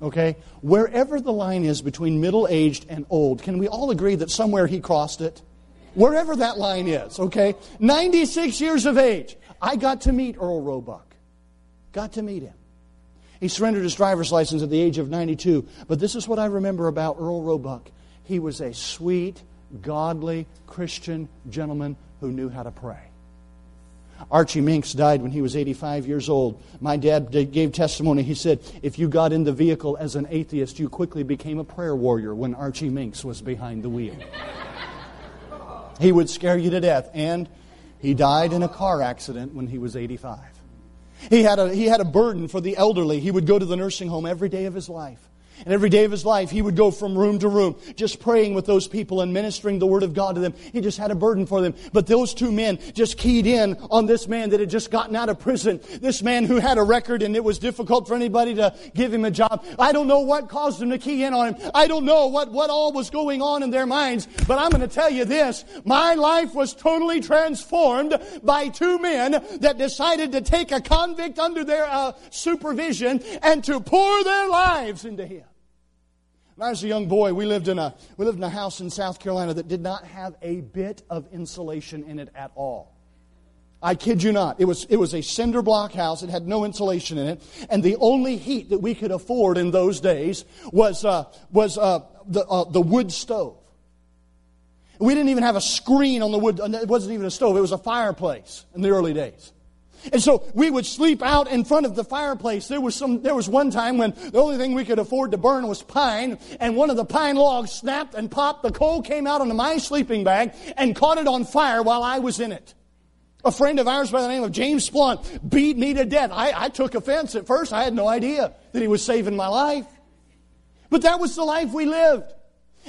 okay? Wherever the line is between middle-aged and old, can we all agree that somewhere he crossed it? Wherever that line is, okay? 96 years of age. I got to meet Earl Roebuck. Got to meet him. He surrendered his driver's license at the age of 92. But this is what I remember about Earl Roebuck. He was a sweet, godly, Christian gentleman who knew how to pray. Archie Minks died when he was 85 years old. My dad gave testimony. He said, if you got in the vehicle as an atheist, you quickly became a prayer warrior when Archie Minks was behind the wheel. He would scare you to death. And he died in a car accident when he was 85. He had a burden for the elderly. He would go to the nursing home every day of his life. And every day of his life, he would go from room to room, just praying with those people and ministering the Word of God to them. He just had a burden for them. But those two men just keyed in on this man that had just gotten out of prison. This man who had a record and it was difficult for anybody to give him a job. I don't know what caused them to key in on him. I don't know what all was going on in their minds. But I'm going to tell you this. My life was totally transformed by two men that decided to take a convict under their supervision and to pour their lives into him. When I was a young boy, we lived in a house in South Carolina that did not have a bit of insulation in it at all. I kid you not. It was a cinder block house. It had no insulation in it, and the only heat that we could afford in those days was the wood stove. We didn't even have a screen on the wood. It wasn't even a stove. It was a fireplace in the early days. And so we would sleep out in front of the fireplace. There was one time when the only thing we could afford to burn was pine, and one of the pine logs snapped and popped. The coal came out onto my sleeping bag and caught it on fire while I was in it. A friend of ours by the name of James Splunt beat me to death. I took offense at first. I had no idea that he was saving my life. But that was the life we lived.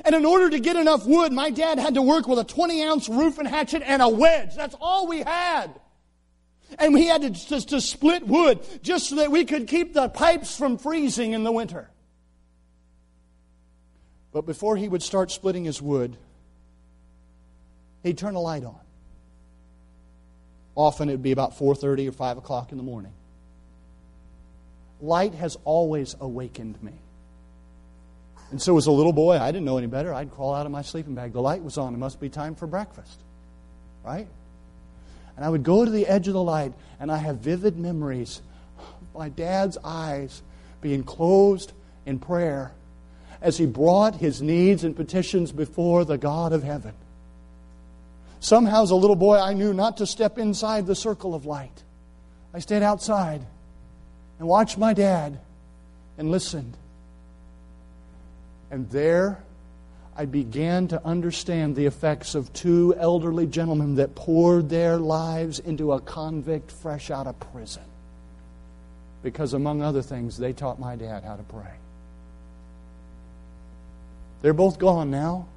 And in order to get enough wood, my dad had to work with a 20-ounce roof and hatchet and a wedge. That's all we had. And we had to split wood just so that we could keep the pipes from freezing in the winter. But before he would start splitting his wood, he'd turn a light on. Often it would be about 4:30 or 5 o'clock in the morning. Light has always awakened me. And so as a little boy, I didn't know any better. I'd crawl out of my sleeping bag. The light was on. It must be time for breakfast. Right? And I would go to the edge of the light, and I have vivid memories of my dad's eyes being closed in prayer as he brought his needs and petitions before the God of heaven. Somehow, as a little boy, I knew not to step inside the circle of light. I stayed outside and watched my dad and listened. And there, I began to understand the effects of two elderly gentlemen that poured their lives into a convict fresh out of prison. Because among other things, they taught my dad how to pray. They're both gone now.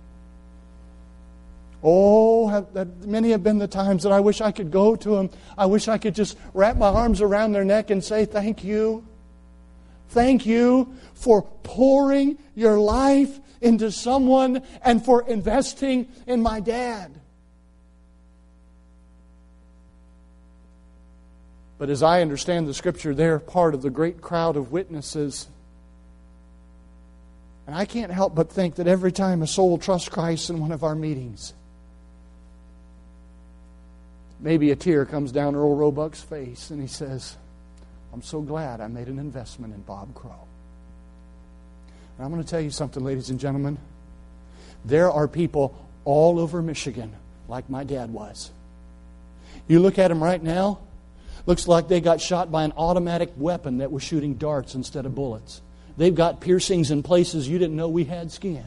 Oh, many have been the times that I wish I could go to them. I wish I could just wrap my arms around their neck and say, thank you. Thank you for pouring your life into someone and for investing in my dad. But as I understand the Scripture, they're part of the great crowd of witnesses. And I can't help but think that every time a soul trusts Christ in one of our meetings, maybe a tear comes down Earl Roebuck's face and he says, I'm so glad I made an investment in Bob Crow. And I'm going to tell you something, ladies and gentlemen. There are people all over Michigan like my dad was. You look at them right now, looks like they got shot by an automatic weapon that was shooting darts instead of bullets. They've got piercings in places you didn't know we had skin.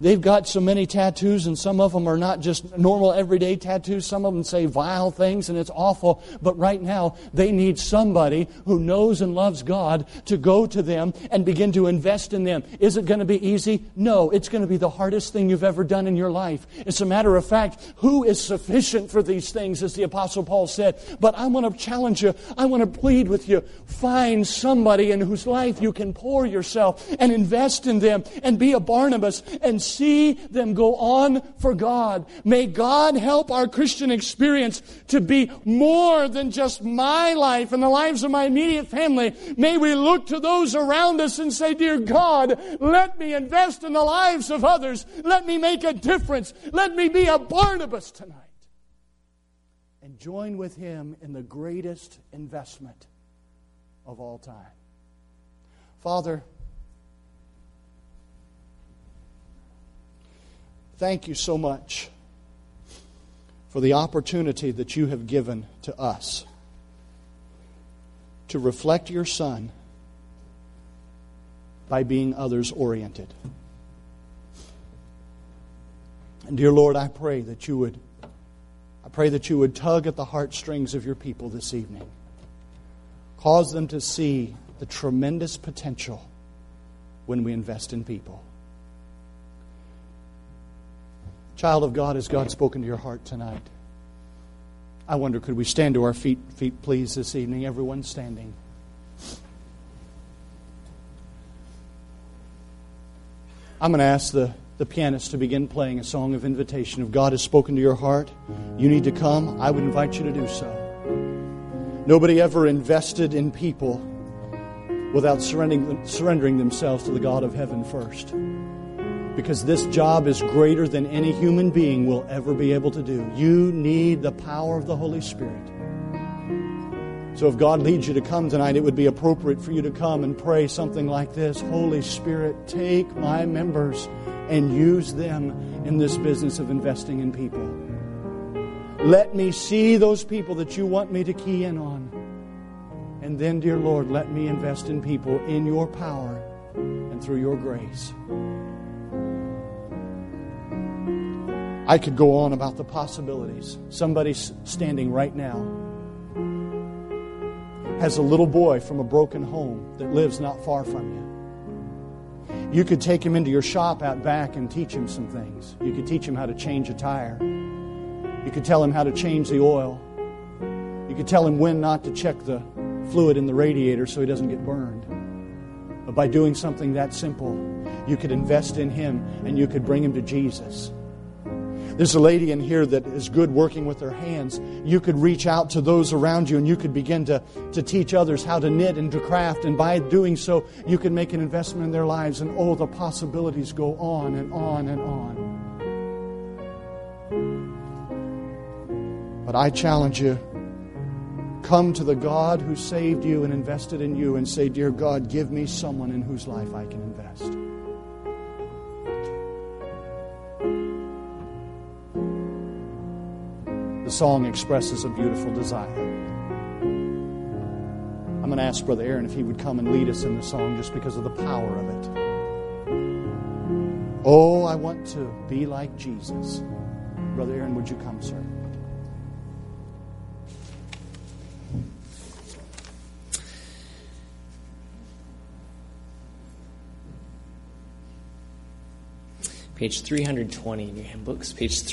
They've got so many tattoos, and some of them are not just normal everyday tattoos. Some of them say vile things, and it's awful. But right now, they need somebody who knows and loves God to go to them and begin to invest in them. Is it going to be easy? No, it's going to be the hardest thing you've ever done in your life. As a matter of fact, who is sufficient for these things, as the Apostle Paul said? But I want to challenge you. I want to plead with you. Find somebody in whose life you can pour yourself and invest in them and be a Barnabas and see them go on for God. May God help our Christian experience to be more than just my life and the lives of my immediate family. May we look to those around us and say, dear God, let me invest in the lives of others. Let me make a difference. Let me be a Barnabas tonight. And join with him in the greatest investment of all time. Father, thank you so much for the opportunity that you have given to us to reflect your Son by being others-oriented. And dear Lord, I pray that you would tug at the heartstrings of your people this evening. Cause them to see the tremendous potential when we invest in people. Child of God, has God spoken to your heart tonight? I wonder, could we stand to our feet please, this evening? Everyone standing. I'm going to ask the pianist to begin playing a song of invitation. If God has spoken to your heart, you need to come. I would invite you to do so. Nobody ever invested in people without surrendering themselves to the God of heaven first. Because this job is greater than any human being will ever be able to do. You need the power of the Holy Spirit. So if God leads you to come tonight, it would be appropriate for you to come and pray something like this. Holy Spirit, take my members and use them in this business of investing in people. Let me see those people that you want me to key in on. And then, dear Lord, let me invest in people in your power and through your grace. I could go on about the possibilities. Somebody standing right now has a little boy from a broken home that lives not far from you. You could take him into your shop out back and teach him some things. You could teach him how to change a tire. You could tell him how to change the oil. You could tell him when not to check the fluid in the radiator so he doesn't get burned. But by doing something that simple, you could invest in him and you could bring him to Jesus. There's a lady in here that is good working with her hands. You could reach out to those around you and you could begin to teach others how to knit and to craft. And by doing so, you can make an investment in their lives. And oh, the possibilities go on and on and on. But I challenge you, come to the God who saved you and invested in you and say, dear God, give me someone in whose life I can invest. The song expresses a beautiful desire. I'm going to ask Brother Aaron if he would come and lead us in the song just because of the power of it. Oh, I want to be like Jesus. Brother Aaron, would you come, sir? Page 320 in your handbooks, page 320.